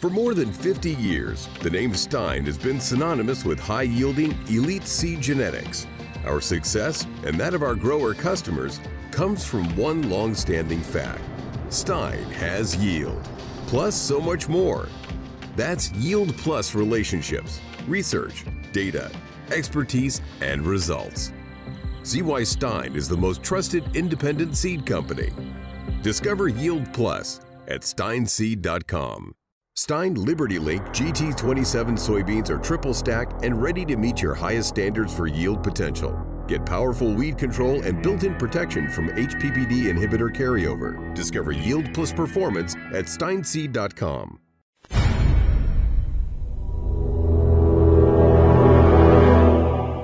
For more than 50 years, the name Stein has been synonymous with high-yielding elite seed genetics. Our success, and that of our grower customers, comes from one long-standing fact. Stein has yield, plus so much more. That's yield plus relationships, research, data, expertise, and results. See why Stein is the most trusted independent seed company. Discover Yield Plus at steinseed.com. Stein Liberty Link GT27 soybeans are triple stacked and ready to meet your highest standards for yield potential. Get powerful weed control and built-in protection from HPPD inhibitor carryover. Discover Yield Plus performance at steinseed.com.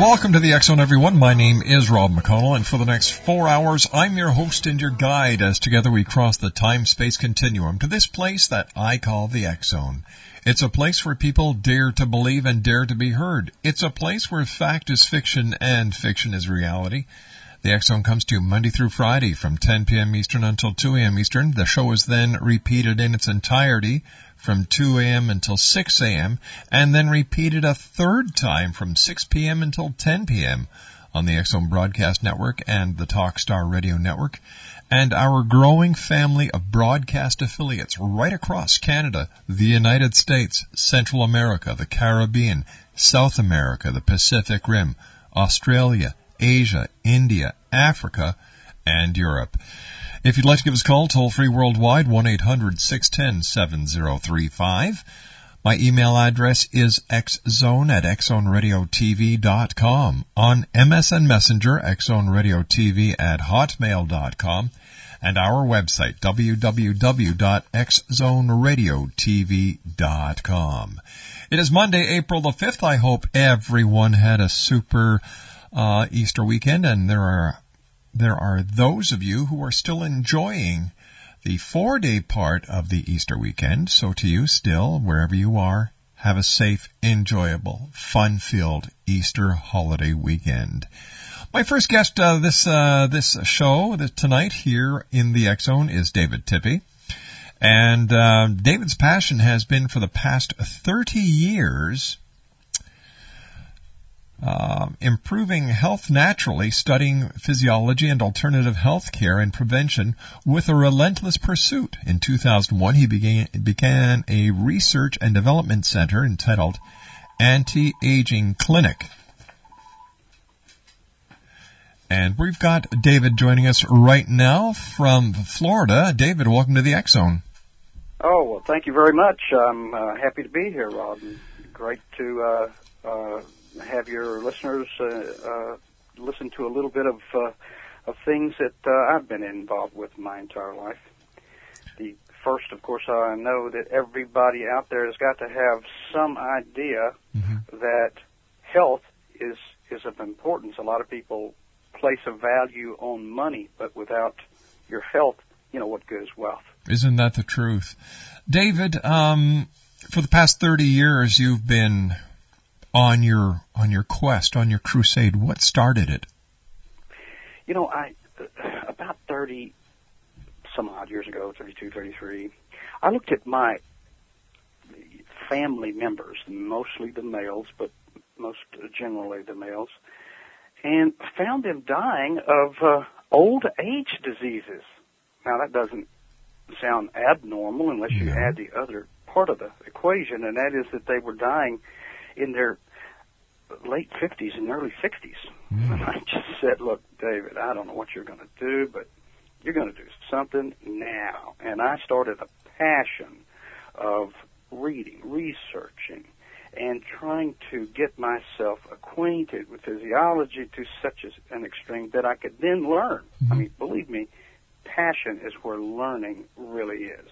Welcome to the X-Zone, everyone. My name is Rob McConnell, and for the next 4 hours, I'm your host and your guide as together we cross the time-space continuum to this place that I call the X-Zone. It's a place where people dare to believe and dare to be heard. It's a place where fact is fiction and fiction is reality. The X-Zone comes to you Monday through Friday from 10 p.m. Eastern until 2 a.m. Eastern. The show is then repeated in its entirety from 2 a.m. until 6 a.m., and then repeated a third time from 6 p.m. until 10 p.m. on the Exxon Broadcast Network and the Talkstar Radio Network, and our growing family of broadcast affiliates right across Canada, the United States, Central America, the Caribbean, South America, the Pacific Rim, Australia, Asia, India, Africa, and Europe. If you'd like to give us a call, toll-free worldwide, 1-800-610-7035. My email address is xzone at xzoneradiotv.com. On MSN Messenger, xzoneradiotv at hotmail.com. And our website, www.xzoneradiotv.com. It is Monday, April the 5th. I hope everyone had a super Easter weekend, and there are those of you who are still enjoying the 4-day part of the Easter weekend. So to you still, wherever you are, have a safe, enjoyable, fun-filled Easter holiday weekend. My first guest this show tonight here in the X-Zone is David Tippie. And David's passion has been for the past 30 years... improving health naturally, studying physiology and alternative health care and prevention with a relentless pursuit. In 2001, he began a research and development center entitled Anti-Aging Clinic. And we've got David joining us right now from Florida. David, welcome to the X-Zone. Oh, well, thank you very much. I'm happy to be here, Rob. Great to... have your listeners listen to a little bit of things that I've been involved with my entire life. The first, of course, I know that everybody out there has got to have some idea that health is is of importance. A lot of people place a value on money, but without your health, you know, what good is wealth? Isn't that the truth? David, for the past 30 years, you've been on your quest, on your crusade. What started it? You know, about 30 some odd years ago, 32, 33, I looked at my family members, mostly the males, but most generally the males, and found them dying of old age diseases. Now, that doesn't sound abnormal unless you add the other part of the equation, and that is that they were dying in their late 50s and early 60s. Mm. And I just said, look, David, I don't know what you're going to do, but you're going to do something now. And I started a passion of reading, researching, and trying to get myself acquainted with physiology to such an extreme that I could then learn. Mm-hmm. I mean, believe me, passion is where learning really is.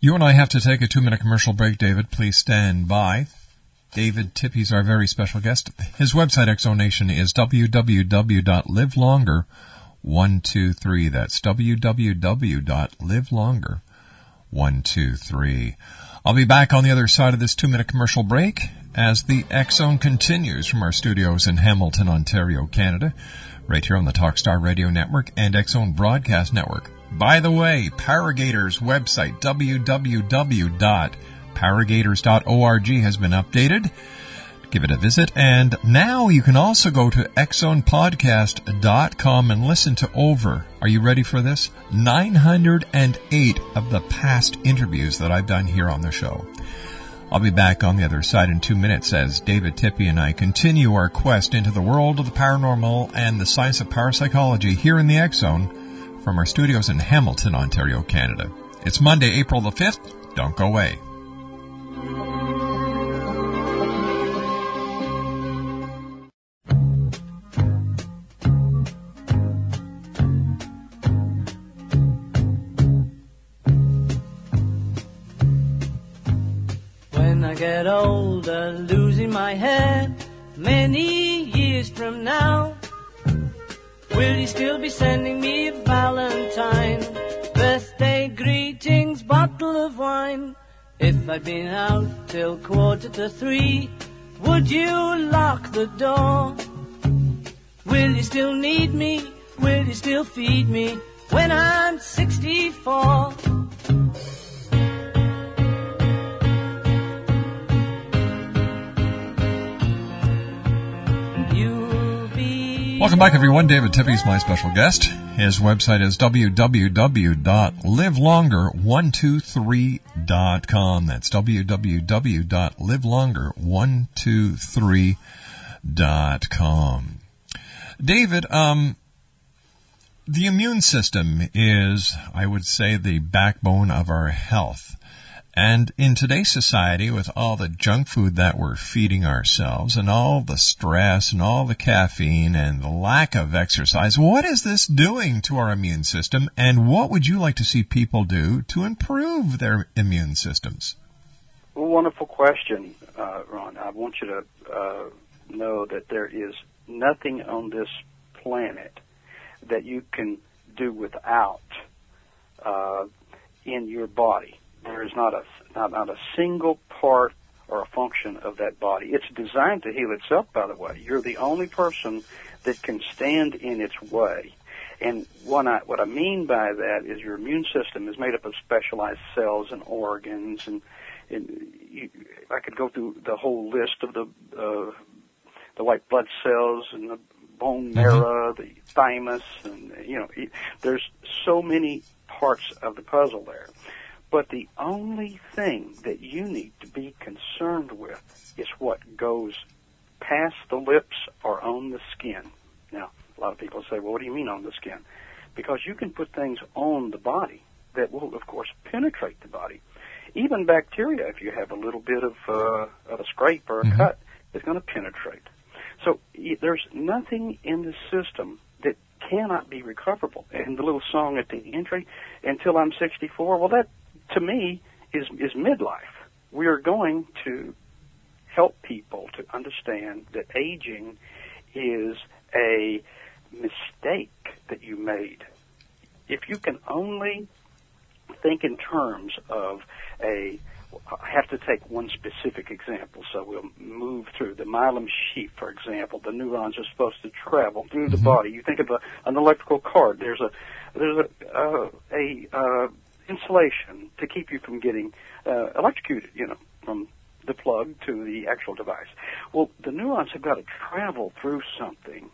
You and I have to take a 2-minute commercial break, David. Please stand by. David Tippie's our very special guest. His website, Exonation, is www.livelonger123. That's www.livelonger123. I'll be back on the other side of this 2-minute commercial break as the X-Zone continues from our studios in Hamilton, Ontario, Canada, right here on the Talkstar Radio Network and Exxon Broadcast Network. By the way, Paragator's website, www.paragators.org, has been updated. Give it a visit. And now you can also go to exonepodcast.com and listen to over, are you ready for this? 908 of the past interviews that I've done here on the show. I'll be back on the other side in 2 minutes as David Tippie and I continue our quest into the world of the paranormal and the science of parapsychology here in the X-Zone from our studios in Hamilton, Ontario, Canada. It's Monday, April the 5th. Don't go away. Get older, losing my head. Many years from now, will you still be sending me a valentine, birthday greetings, bottle of wine? If I'd been out till 2:45, would you lock the door? Will you still need me? Will you still feed me when I'm 64? Welcome back, everyone. David Tippie's my special guest. His website is www.livelonger123.com. That's www.livelonger123.com. David, the immune system is, I would say, the backbone of our health. And in today's society, with all the junk food that we're feeding ourselves and all the stress and all the caffeine and the lack of exercise, what is this doing to our immune system? And what would you like to see people do to improve their immune systems? Well, wonderful question, Ron. I want you to know that there is nothing on this planet that you can do without in your body. There is not a single part or a function of that body. It's designed to heal itself, by the way. You're the only person that can stand in its way. And what I mean by that is your immune system is made up of specialized cells and organs. And I could go through the whole list of the white blood cells and the bone marrow, the thymus, and, you know, there's so many parts of the puzzle there. But the only thing that you need to be concerned with is what goes past the lips or on the skin. Now, a lot of people say, well, what do you mean on the skin? Because you can put things on the body that will, of course, penetrate the body. Even bacteria, if you have a little bit of a scrape or a cut, is going to penetrate. So there's nothing in the system that cannot be recoverable. And the little song at the entry, until I'm 64, well, that, to me, is midlife. We are going to help people to understand that aging is a mistake that you made. If you can only think in terms of I have to take one specific example, so we'll move through the myelin sheath, for example. The neurons are supposed to travel through the body. You think of an electrical cord. There's a insulation to keep you from getting electrocuted, from the plug to the actual device. Well, the neurons have got to travel through something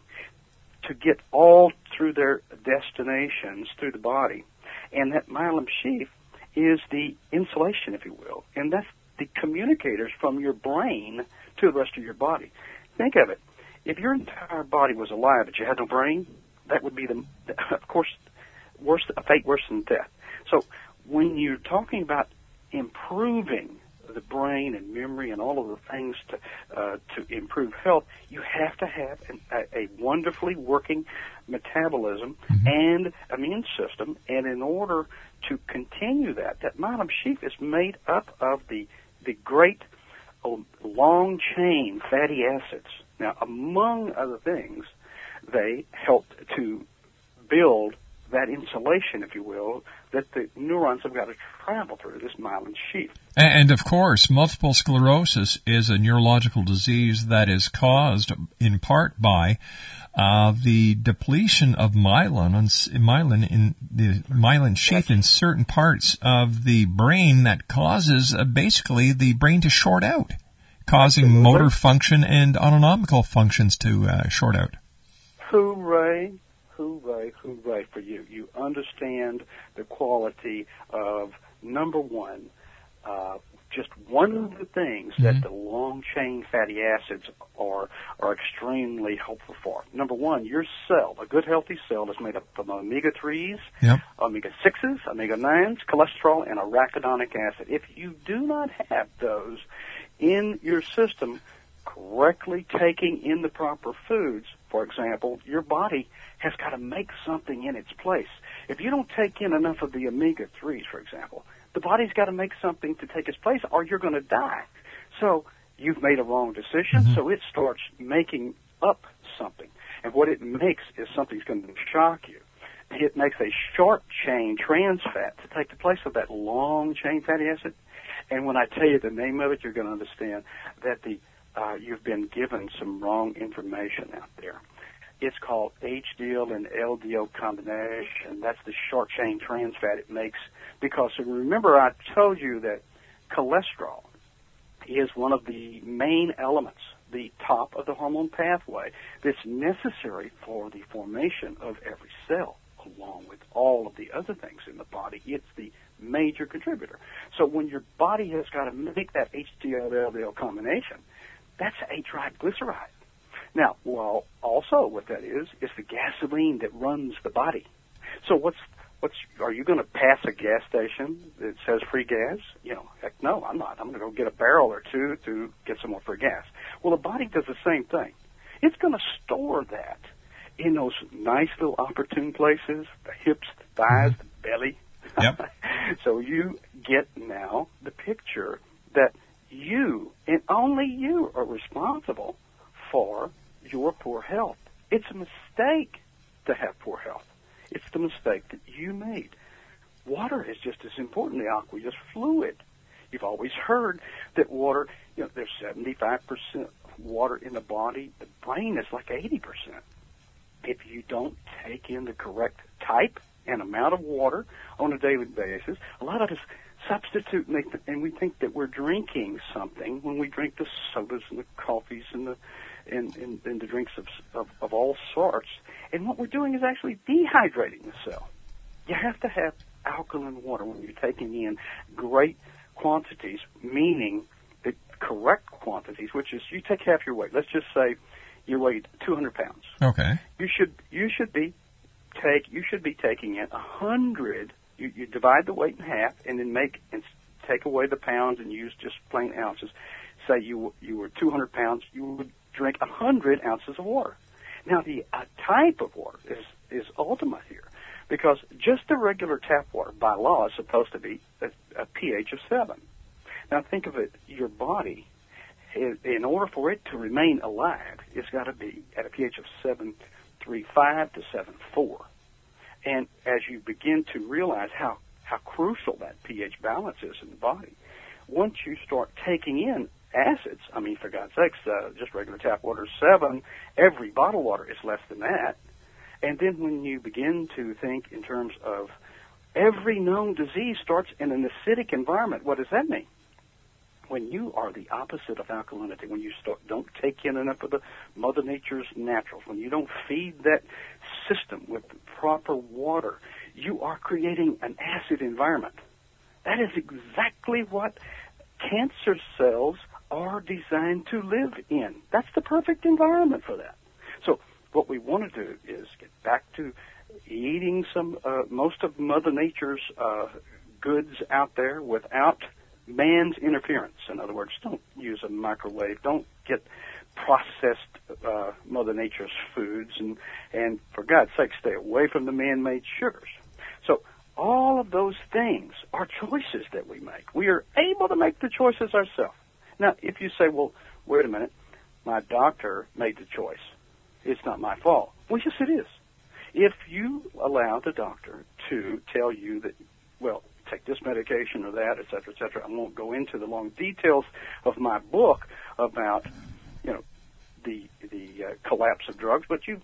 to get all through their destinations through the body. And that myelin sheath is the insulation, if you will, and that's the communicators from your brain to the rest of your body. Think of it. If your entire body was alive but you had no brain, that would be, a fate worse than death. So when you're talking about improving the brain and memory and all of the things to improve health, you have to have a wonderfully working metabolism and immune system. And in order to continue that myelin sheath is made up of the great long chain fatty acids. Now, among other things, they help to build that insulation, if you will, that the neurons have got to travel through this myelin sheath. And, of course, multiple sclerosis is a neurological disease that is caused in part by the depletion of myelin in the myelin sheath in certain parts of the brain that causes basically the brain to short out, causing motor function and autonomical functions to short out. Hooray. Hooray, hooray for you. You understand the quality of, number one, just one of the things that the long-chain fatty acids are extremely helpful for. Number one, your cell, a good healthy cell, is made up of omega-3s, omega-6s, omega-9s, cholesterol, and arachidonic acid. If you do not have those in your system correctly taking in the proper foods, for example, your body has got to make something in its place. If you don't take in enough of the omega-3s, for example, the body's got to make something to take its place or you're going to die. So you've made a wrong decision, so it starts making up something. And what it makes is something's going to shock you. It makes a short-chain trans fat to take the place of that long-chain fatty acid. And when I tell you the name of it, you're going to understand that you've been given some wrong information out there. It's called HDL and LDL combination. That's the short-chain trans fat it makes. Because remember I told you that cholesterol is one of the main elements, the top of the hormone pathway, that's necessary for the formation of every cell, along with all of the other things in the body. It's the major contributor. So when your body has got to make that HDL-LDL combination, that's a triglyceride. Now, well, also what that is the gasoline that runs the body. So are you going to pass a gas station that says free gas? Heck no, I'm not. I'm going to go get a barrel or two to get some more free gas. Well, the body does the same thing. It's going to store that in those nice little opportune places, the hips, the thighs, the belly. Yep. So you get now the picture that you and only you are responsible for your poor health. It's a mistake to have poor health. It's the mistake that you made. Water is just as important, the aqueous fluid. You've always heard that water, there's 75% water in the body. The brain is like 80%. If you don't take in the correct type and amount of water on a daily basis, a lot of us substitute, and we think that we're drinking something when we drink the sodas and the coffees and the drinks of all sorts. And what we're doing is actually dehydrating the cell. You have to have alkaline water when you're taking in great quantities, meaning the correct quantities, which is you take half your weight. Let's just say you weigh 200 pounds. Okay. You should be taking in 100. You divide the weight in half and then take away the pounds and use just plain ounces. Say you were 200 pounds, you would drink 100 ounces of water. Now, the type of water is ultimate here because just the regular tap water by law is supposed to be a pH of 7. Now, think of it. Your body in order for it to remain alive, it's got to be at a pH of 7.35 to 7.4. And as you begin to realize how crucial that pH balance is in the body, once you start taking in acids, I mean, for God's sakes, just regular tap water is 7. Every bottled water is less than that. And then when you begin to think in terms of every known disease starts in an acidic environment, what does that mean? When you are the opposite of alkalinity, when you don't take in enough of the Mother Nature's naturals, when you don't feed that system with the proper water, you are creating an acid environment. That is exactly what cancer cells are designed to live in. That's the perfect environment for that. So what we want to do is get back to eating most of Mother Nature's goods out there without man's interference. In other words, don't use a microwave. Don't get processed Mother Nature's foods. And for God's sake, stay away from the man-made sugars. So all of those things are choices that we make. We are able to make the choices ourselves. Now, if you say, well, wait a minute, my doctor made the choice, it's not my fault. Well, yes, it is. If you allow the doctor to tell you that, well, take this medication or that, et cetera, et cetera. I won't go into the long details of my book about, you know, the collapse of drugs, but you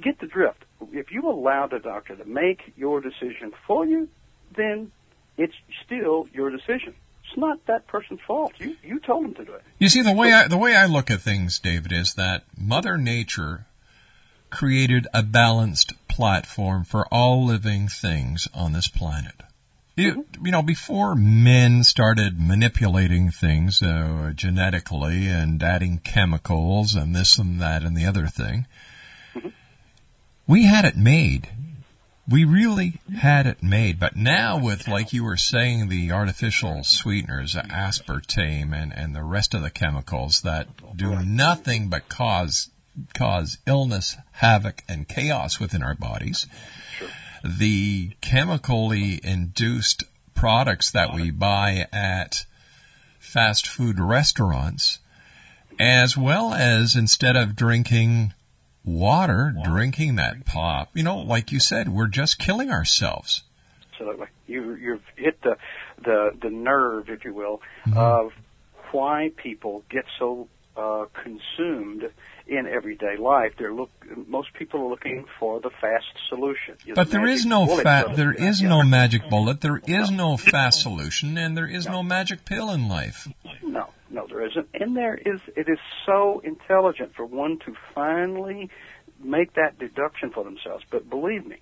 get the drift. If you allow the doctor to make your decision for you, then it's still your decision. It's not that person's fault. You told him to do it. You see, the way I look at things, David, is that Mother Nature created a balanced platform for all living things on this planet. You know, before men started manipulating things genetically and adding chemicals and this and that and the other thing, we had it made. We really had it made. But now with, like you were saying, the artificial sweeteners, aspartame and the rest of the chemicals that do nothing but cause illness, havoc, and chaos within our bodies, the chemically induced products that we buy at fast food restaurants, as well as instead of drinking water, drinking that pop. You know, like you said, we're just killing ourselves. Absolutely. You've hit the nerve, if you will, of why people get so consumed in everyday life. Most people are looking for the fast solution. But there is no no magic bullet. There is no fast solution, and there is no magic pill in life. No, there isn't. And there is. It is so intelligent for one to finally make that deduction for themselves. But believe me,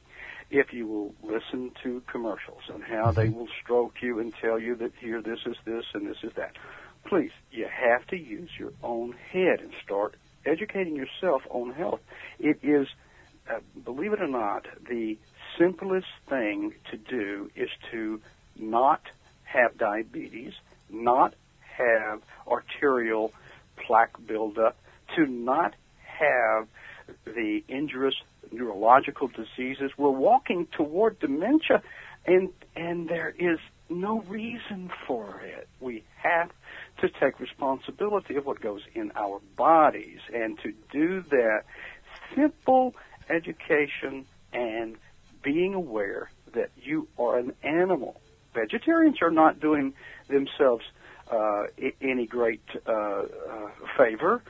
if you will listen to commercials and how they will stroke you and tell you that here this is this and this is that, please, you have to use your own head and start educating yourself on health. It is, believe it or not, the simplest thing to do is to not have diabetes, not have arterial plaque buildup, to not have the injurious neurological diseases. We're walking toward dementia, and there is no reason for it. We have to take responsibility of what goes in our bodies, and to do that, simple education and being aware that you are an animal. Vegetarians are not doing themselves any great favor.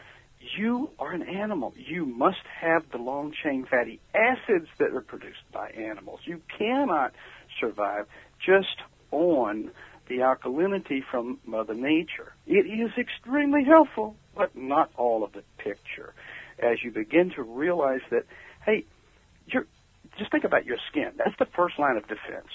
You are an animal. You must have the long-chain fatty acids that are produced by animals. You cannot survive just on the alkalinity from Mother Nature. It is extremely helpful, but not all of the picture. As you begin to realize that, hey, just think about your skin. That's the first line of defense.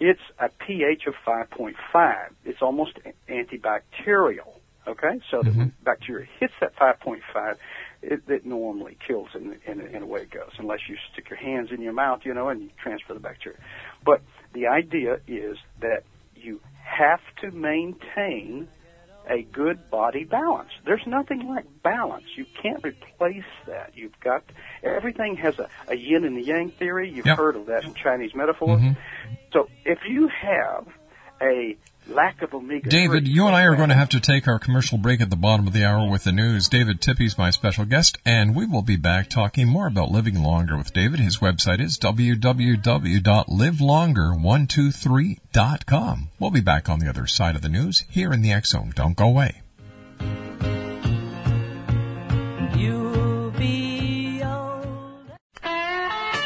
It's a pH of 5.5. It's almost antibacterial, okay? So the bacteria hits that 5.5, it normally kills in a way it goes, unless you stick your hands in your mouth, you know, and you transfer the bacteria. But the idea is that you have to maintain a good body balance. There's nothing like balance. You can't replace that. You've got, everything has a yin and yang theory. You've heard of that in Chinese metaphor. So if you have a lack of omega-3. David, you and I are going to have to take our commercial break at the bottom of the hour with the news. David Tippie's my special guest, and we will be back talking more about living longer with David. His website is www.livelonger123.com. We'll be back on the other side of the news here in the X-Zone. Don't go away.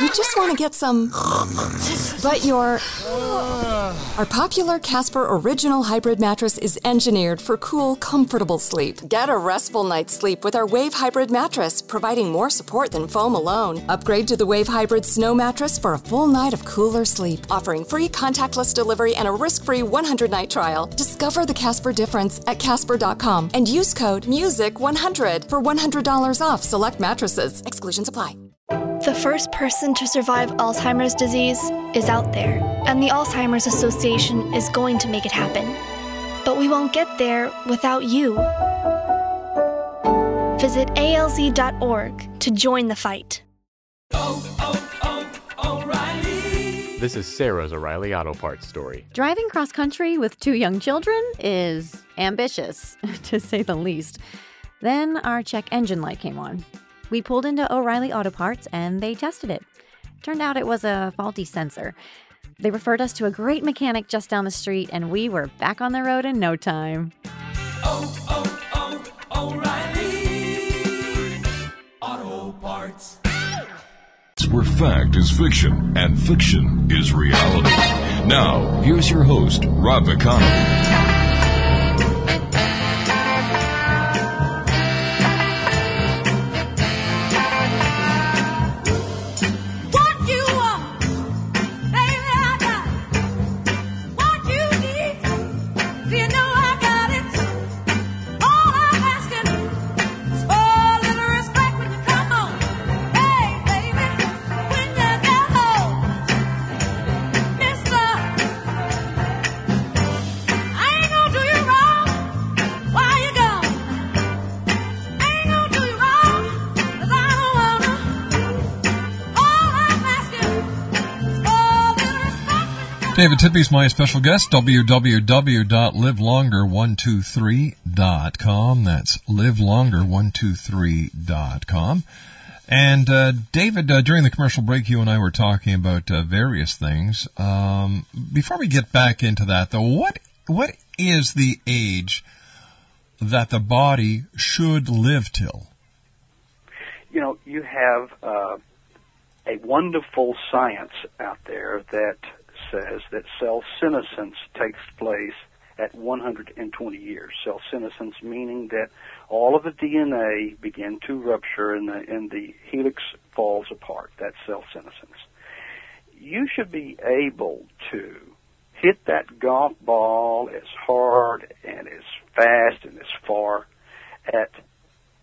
You just want to get some, but our popular Casper Original Hybrid mattress is engineered for cool, comfortable sleep. Get a restful night's sleep with our Wave Hybrid mattress, providing more support than foam alone. Upgrade to the Wave Hybrid Snow mattress for a full night of cooler sleep, offering free contactless delivery and a risk-free 100-night trial. Discover the Casper difference at Casper.com and use code MUSIC100 for $100 off select mattresses. Exclusions apply. The first person to survive Alzheimer's disease is out there, and the Alzheimer's Association is going to make it happen. But we won't get there without you. Visit ALZ.org to join the fight. O'Reilly. This is Sarah's O'Reilly Auto Parts story. Driving cross country with two young children is ambitious, to say the least. Then our check engine light came on. We pulled into O'Reilly Auto Parts and they tested it. Turned out it was a faulty sensor. They referred us to a great mechanic just down the street and we were back on the road in no time. O'Reilly Auto Parts. It's where fact is fiction and fiction is reality. Now, here's your host, Rob McConnell. David Tippie's my special guest, www.livelonger123.com. That's livelonger123.com. And David, during the commercial break, you and I were talking about various things. Before we get back into that, though, what is the age that the body should live till? You know, you have a wonderful science out there that says that cell senescence takes place at 120 years. Cell senescence meaning that all of the DNA begin to rupture and the helix falls apart. That's cell senescence. You should be able to hit that golf ball as hard and as fast and as far at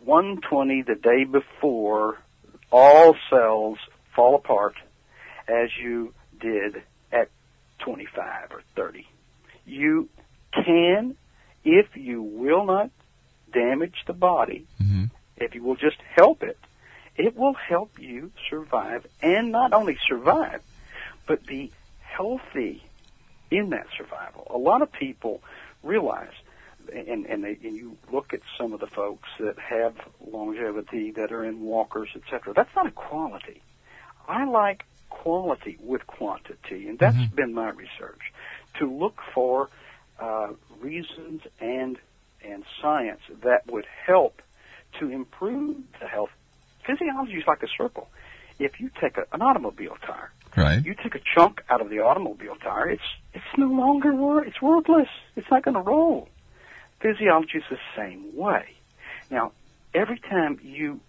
120 the day before all cells fall apart as you did 25 or 30. You can, if you will not damage the body, mm-hmm. if you will just help it, it will help you survive and not only survive, but be healthy in that survival. A lot of people realize, and you look at some of the folks that have longevity that are in walkers, etc. That's not a quality. I like quality with quantity, and that's mm-hmm. been my research, to look for reasons and science that would help to improve the health. Physiology is like a circle. If you take an automobile tire, right. you take a chunk out of the automobile tire, it's no longer it's worthless. It's not going to roll. Physiology is the same way. Now, every time you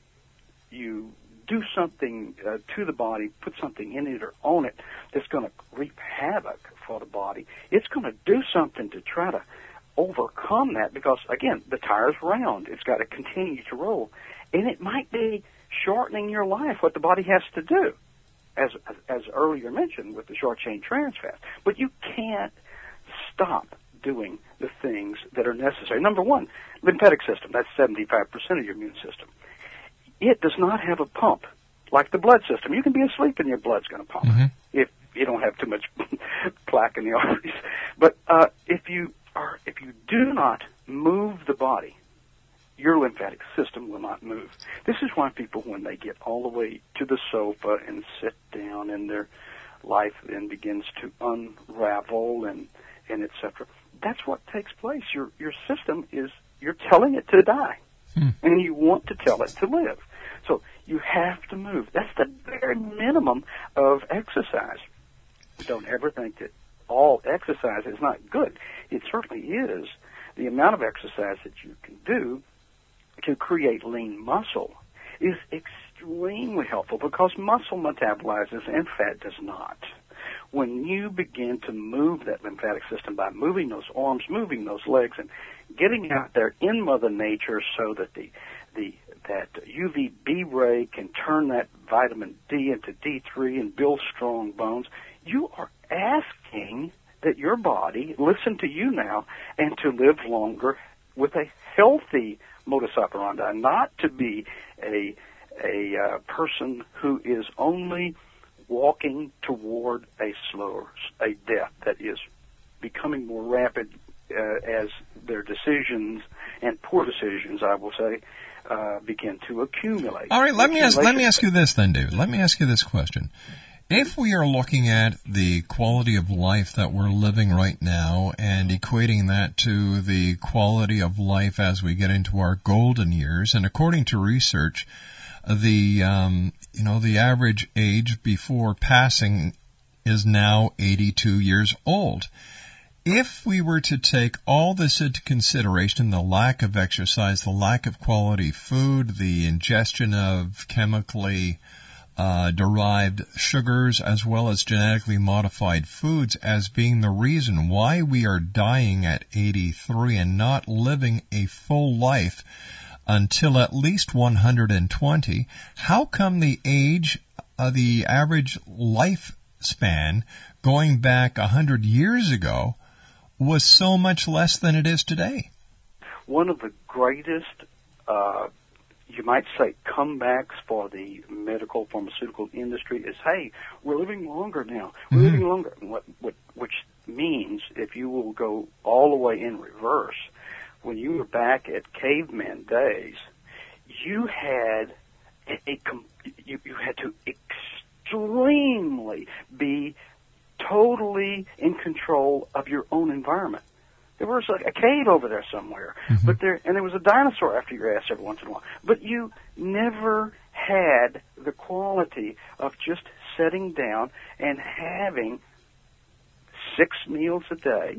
do something to the body, put something in it or on it that's going to wreak havoc for the body, it's going to do something to try to overcome that because, again, the tire's round. It's got to continue to roll. And it might be shortening your life, what the body has to do, as earlier mentioned with the short-chain trans fats. But you can't stop doing the things that are necessary. Number one, lymphatic system, that's 75% of your immune system. It does not have a pump like the blood system. You can be asleep and your blood's going to pump if you don't have too much plaque in the arteries. But if you do not move the body, your lymphatic system will not move. This is why people, when they get all the way to the sofa and sit down and their life then begins to unravel and et cetera, that's what takes place. Your system is, you're telling it to die, and you want to tell it to live. So you have to move. That's the very minimum of exercise. Don't ever think that all exercise is not good. It certainly is. The amount of exercise that you can do to create lean muscle is extremely helpful because muscle metabolizes and fat does not. When you begin to move that lymphatic system by moving those arms, moving those legs, and getting out there in Mother Nature so that that UVB ray can turn that vitamin D into D3 and build strong bones, you are asking that your body listen to you now and to live longer with a healthy modus operandi, not to be a person who is only walking toward a death that is becoming more rapid as their decisions and poor decisions, I will say, begin to accumulate. All right, let me ask you this then, David. Let me ask you this question. If we are looking at the quality of life that we're living right now and equating that to the quality of life as we get into our golden years, and according to research, the average age before passing is now 82 years old. If we were to take all this into consideration, the lack of exercise, the lack of quality food, the ingestion of chemically derived sugars as well as genetically modified foods as being the reason why we are dying at 83 and not living a full life until at least 120, how come the age of the average lifespan going back 100 years ago was so much less than it is today? One of the greatest, you might say, comebacks for the medical pharmaceutical industry is, hey, we're living longer now. We're living longer, which means if you will go all the way in reverse, when you were back at caveman days, you had to extremely be totally in control of your own environment. There was like a cave over there somewhere, and there was a dinosaur after your ass every once in a while. But you never had the quality of just sitting down and having 6 meals a day.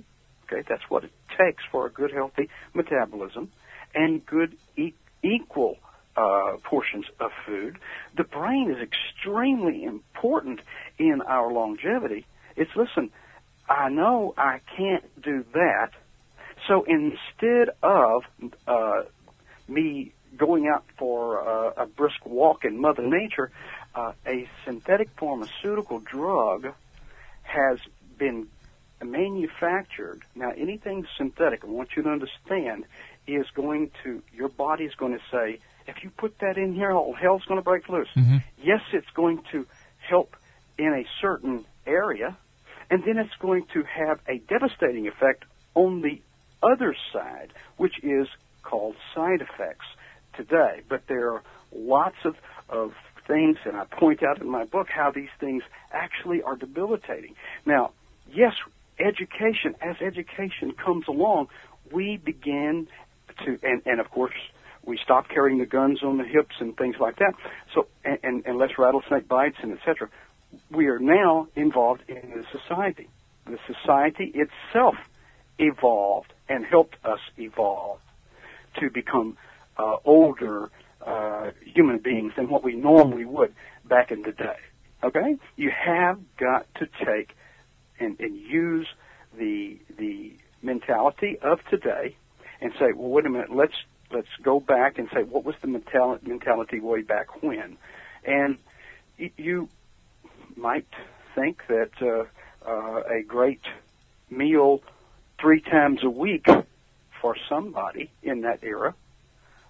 Okay, that's what it takes for a good, healthy metabolism and good equal portions of food. The brain is extremely important in our longevity. It's, listen, I know I can't do that, so instead of me going out for a brisk walk in Mother Nature, a synthetic pharmaceutical drug has been manufactured. Now, anything synthetic, I want you to understand, is going to, your body's going to say, if you put that in here, all hell's going to break loose. Yes, it's going to help in a certain area, and then it's going to have a devastating effect on the other side, which is called side effects today. But there are lots of things, and I point out in my book how these things actually are debilitating. Now, yes, education, as education comes along, we begin to, and of course, we stop carrying the guns on the hips and things like that, so and less rattlesnake bites and et cetera. We are now involved in the society. The society itself evolved and helped us evolve to become older human beings than what we normally would back in the day. Okay? You have got to take and use the mentality of today and say, well, wait a minute, let's go back and say, what was the mentality way back when? And you might think that a great meal 3 times a week for somebody in that era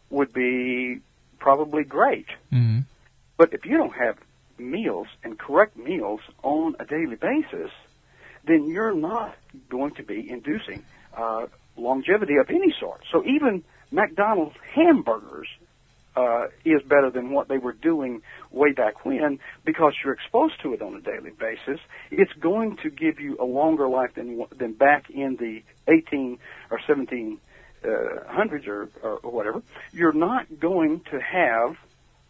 would be probably great. Mm-hmm. But if you don't have meals and correct meals on a daily basis, then you're not going to be inducing longevity of any sort. So even McDonald's hamburgers is better than what they were doing way back when because you're exposed to it on a daily basis. It's going to give you a longer life than back in the 18 or 17 hundreds or whatever. You're not going to have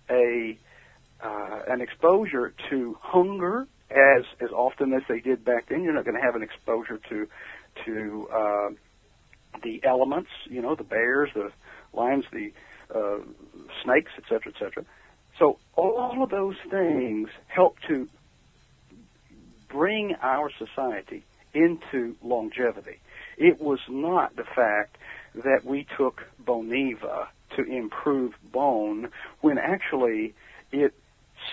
an exposure to hunger as often as they did back then. You're not going to have an exposure to the elements, you know, the bears, the lions, the snakes, et cetera, et cetera. So all of those things help to bring our society into longevity. It was not the fact that we took Boniva to improve bone when actually it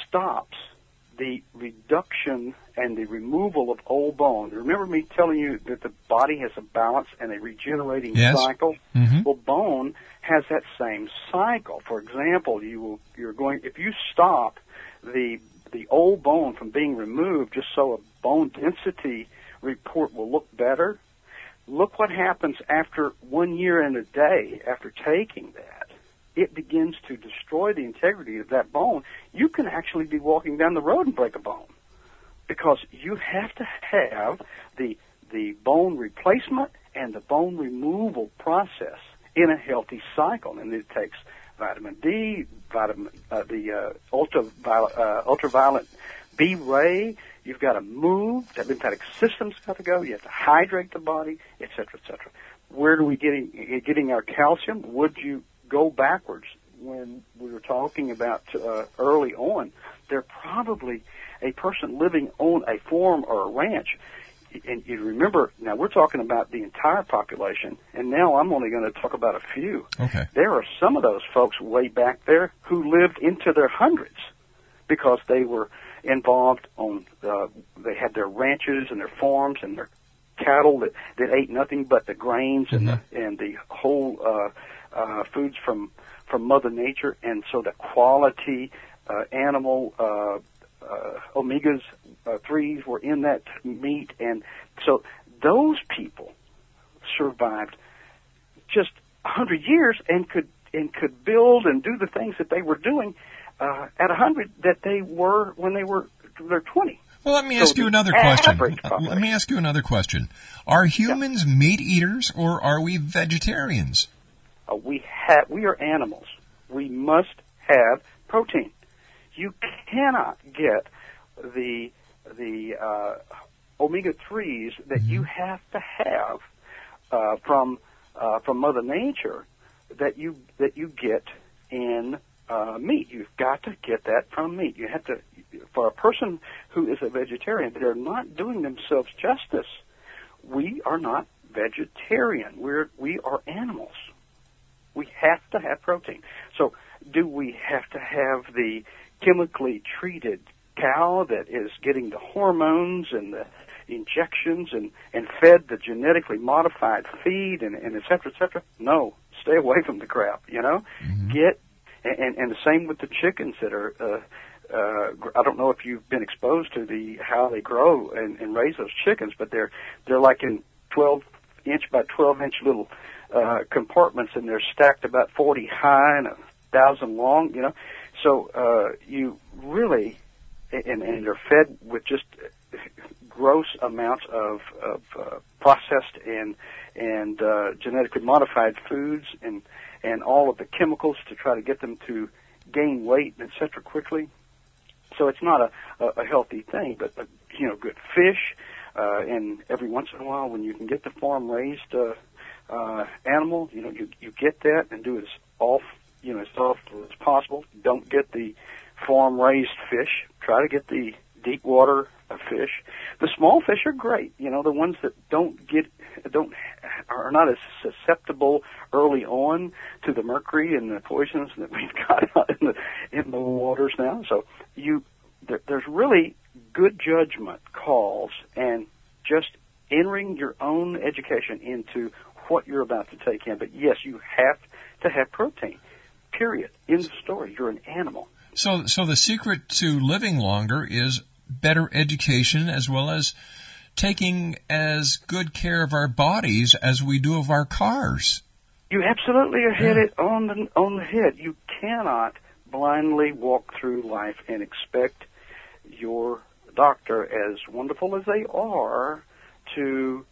stops the reduction and the removal of old bone. Remember me telling you that the body has a balance and a regenerating cycle? Mm-hmm. Well, bone has that same cycle. For example, if you stop the old bone from being removed just so a bone density report will look better, look what happens after 1 year and a day after taking that. It begins to destroy the integrity of that bone. You can actually be walking down the road and break a bone because you have to have the bone replacement and the bone removal process in a healthy cycle, and it takes vitamin D, ultraviolet B ray. You've got to move. That lymphatic system's got to go. You have to hydrate the body, et cetera, et cetera. Where do we getting our calcium? Would you go backwards when we were talking about early on? There probably a person living on a farm or a ranch, and you remember, now we're talking about the entire population, and now I'm only going to talk about a few. Okay. There are some of those folks way back there who lived into their hundreds because they were involved they had their ranches and their farms and their cattle that ate nothing but the grains mm-hmm. and the whole foods from Mother Nature, and so the quality animal omegas 3s were in that meat, and so those people survived just 100 years and could build and do the things that they were doing at 100 that they were when they were their 20. Well, let me ask you another question. Let me ask you another question. Are humans meat eaters or are we vegetarians? We are animals. We must have protein. You cannot get the omega-3s that you have to have from Mother Nature that you get in meat. You've got to get that from meat. You have to. For a person who is a vegetarian, they're not doing themselves justice. We are not vegetarian. We are animals. We have to have protein. So do we have to have the chemically treated cow that is getting the hormones and the injections and fed the genetically modified feed and et cetera, et cetera? No. Stay away from the crap, you know? Mm-hmm. And the same with the chickens that are, I don't know if you've been exposed to how they grow and raise those chickens, but they're like in 12-inch by 12-inch little compartments, and they're stacked about 40 high and 1,000 long, you know. So you really, and they're fed with just gross amounts of processed and genetically modified foods and all of the chemicals to try to get them to gain weight, et cetera, quickly. So it's not a healthy thing, but, you know, good fish, and every once in a while when you can get the farm-raised animal, you know, you get that and do it as off you know, as thoughtful as possible. Don't get the farm-raised fish. Try to get the deep water fish. The small fish are great. You know, the ones that are not as susceptible early on to the mercury and the poisons that we've got out in the waters now. So there's really good judgment calls and just entering your own education into what you're about to take in. But yes, you have to have protein. Period. End of story. You're an animal. So the secret to living longer is better education, as well as taking as good care of our bodies as we do of our cars. You absolutely hit it on the head. You cannot blindly walk through life and expect your doctor, as wonderful as they are, to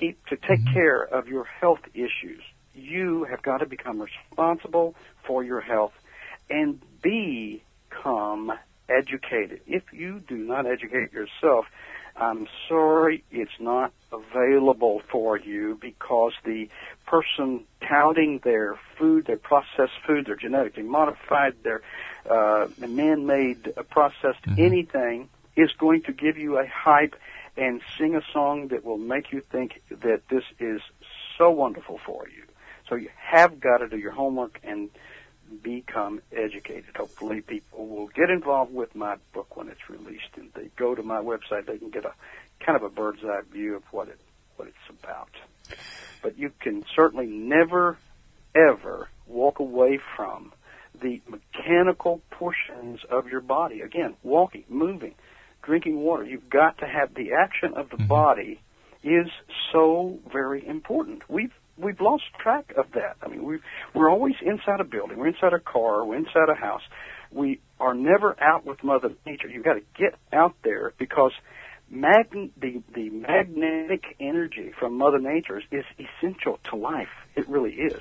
take mm-hmm. care of your health issues. You have got to become responsible for your health and become educated. If you do not educate yourself, I'm sorry, it's not available for you, because the person touting their food, their processed food, their genetically modified, their man-made processed mm-hmm. anything, is going to give you a hype and sing a song that will make you think that this is so wonderful for you. So you have got to do your homework and become educated. Hopefully people will get involved with my book when it's released, and they go to my website, they can get a kind of a bird's eye view of what it's about. But you can certainly never, ever walk away from the mechanical portions of your body. Again, walking, moving, drinking water. You've got to have the action of the mm-hmm. body is so very important. We've lost track of that. I mean, we're always inside a building. We're inside a car. We're inside a house. We are never out with Mother Nature. You've got to get out there, because the magnetic energy from Mother Nature is essential to life. It really is.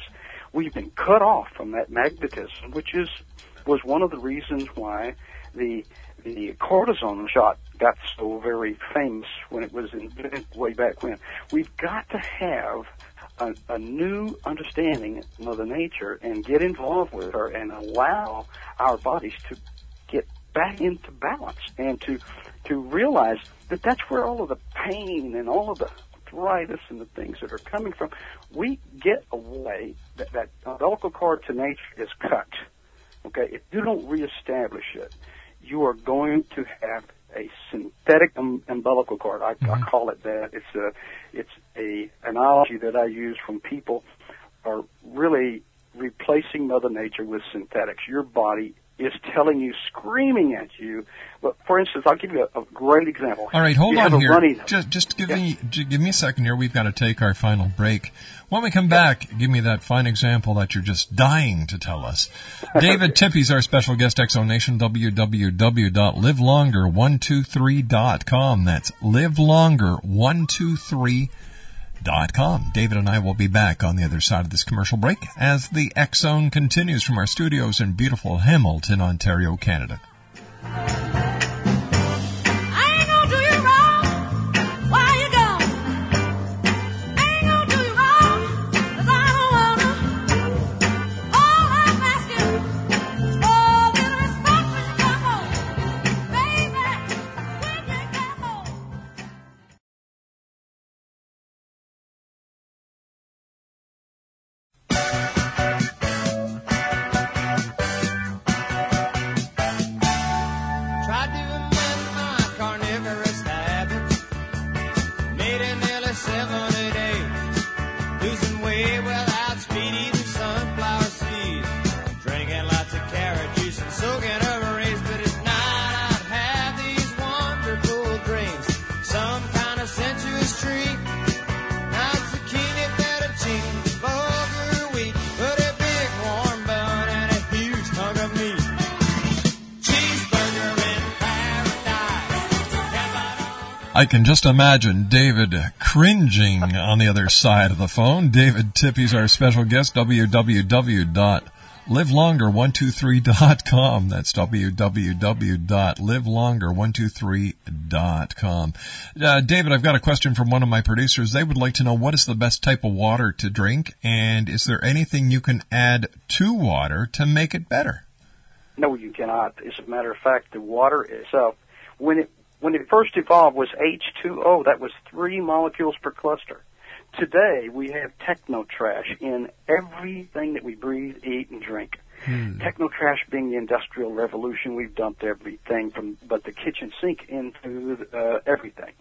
We've been cut off from that magnetism, which was one of the reasons why the cortisone shot got so very famous when it was invented way back when. We've got to have a new understanding of Mother Nature and get involved with her and allow our bodies to get back into balance, and to realize that that's where all of the pain and all of the arthritis and the things that are coming from. We get away, that umbilical cord to nature is cut. Okay, if you don't reestablish it, you are going to have a synthetic umbilical cord. I call it that. It's an analogy that I use from people are really replacing Mother Nature with synthetics. Your body is telling you, screaming at you. But for instance, I'll give you a great example. All right, hold on here. Just give me a second here. We've got to take our final break. When we come back, give me that fine example that you're just dying to tell us. David Tippie's our special guest, Exxon Nation, www.livelonger123.com. That's livelonger123.com. David and I will be back on the other side of this commercial break as the X-Zone continues from our studios in beautiful Hamilton, Ontario, Canada. I can just imagine David cringing on the other side of the phone. David Tippie's our special guest, www.livelonger123.com. LiveLonger123.com. That's www.livelonger123.com. David, I've got a question from one of my producers. They would like to know, what is the best type of water to drink, and is there anything you can add to water to make it better? No, you cannot. As a matter of fact, the water itself, when it first evolved, was H2O. That was 3 molecules per cluster. Today, we have techno-trash in everything that we breathe, eat, and drink. Techno-trash being the Industrial Revolution. We've dumped everything but the kitchen sink into everything.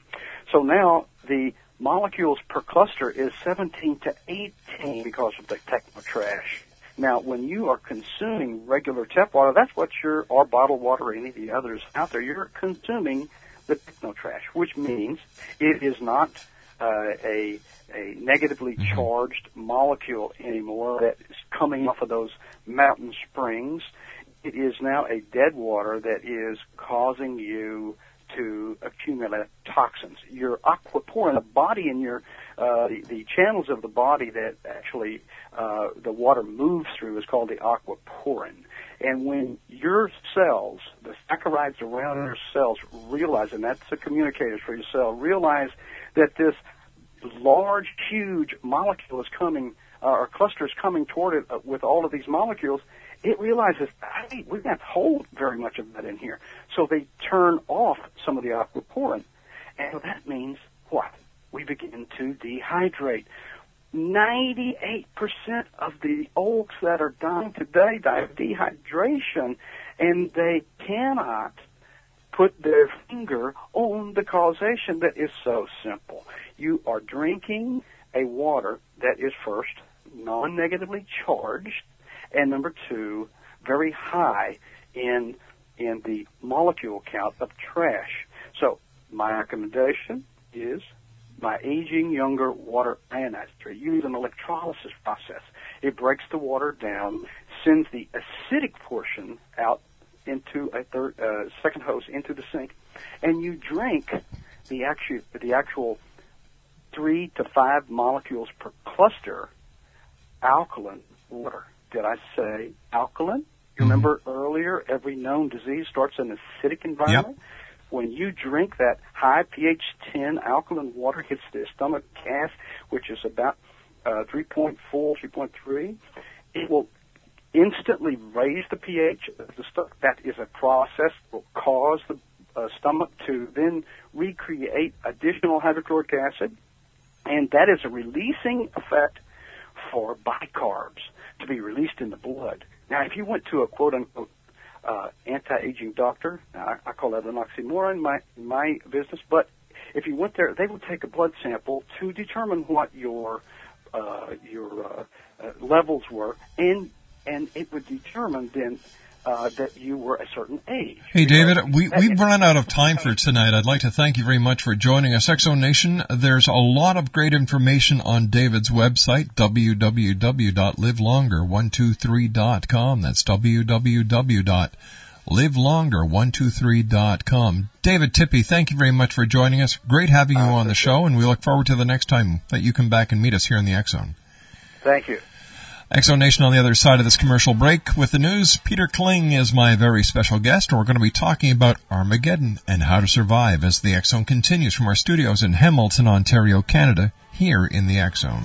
So now the molecules per cluster is 17 to 18 because of the techno-trash. Now, when you are consuming regular tap water, that's what you're, or bottled water or any of the others out there, you're consuming the techno-trash, which means it is not a negatively charged molecule anymore that is coming off of those mountain springs. It is now a dead water that is causing you to accumulate toxins. Your aquaporin, the body in your the channels of the body that actually the water moves through, is called the aquaporin. And when your cells, the saccharides around your cells, realize, and that's the communicators for your cell, realize that this large, huge molecule is coming, or cluster is coming toward it with all of these molecules, it realizes, hey, we can't hold very much of that in here. So they turn off some of the aquaporin. And that means what? We begin to dehydrate. 98% of the olds that are dying today die of dehydration, and they cannot put their finger on the causation that is so simple. You are drinking a water that is, first, non-negatively charged, and number two, very high in the molecule count of trash. So my recommendation is my Aging Younger Water Ionizer. Use an electrolysis process. It breaks the water down, sends the acidic portion out into a second hose into the sink, and you drink the actual 3 to 5 molecules per cluster alkaline water. Did I say alkaline? You remember earlier, every known disease starts in an acidic environment. Yep. When you drink that high pH 10 alkaline water, hits the stomach acid, which is about 3.4, 3.3, it will instantly raise the pH of the stomach. That is a process that will cause the stomach to then recreate additional hydrochloric acid, and that is a releasing effect for bicarbs to be released in the blood. Now, if you went to a quote-unquote anti-aging doctor, now I call that an oxymoron in my business, but if you went there, they would take a blood sample to determine what your levels were, and it would determine then that you were a certain age. Hey, David, we've run out of time for tonight. I'd like to thank you very much for joining us. X-Zone Nation, there's a lot of great information on David's website, www.livelonger123.com. That's www.livelonger123.com. David Tippie, thank you very much for joining us. Great having you on the show, and we look forward to the next time that you come back and meet us here in the X-Zone. Thank you. X-Zone Nation, on the other side of this commercial break with the news, Peter Kling is my very special guest. We're going to be talking about Armageddon and how to survive as the X-Zone continues from our studios in Hamilton, Ontario, Canada, here in the X-Zone.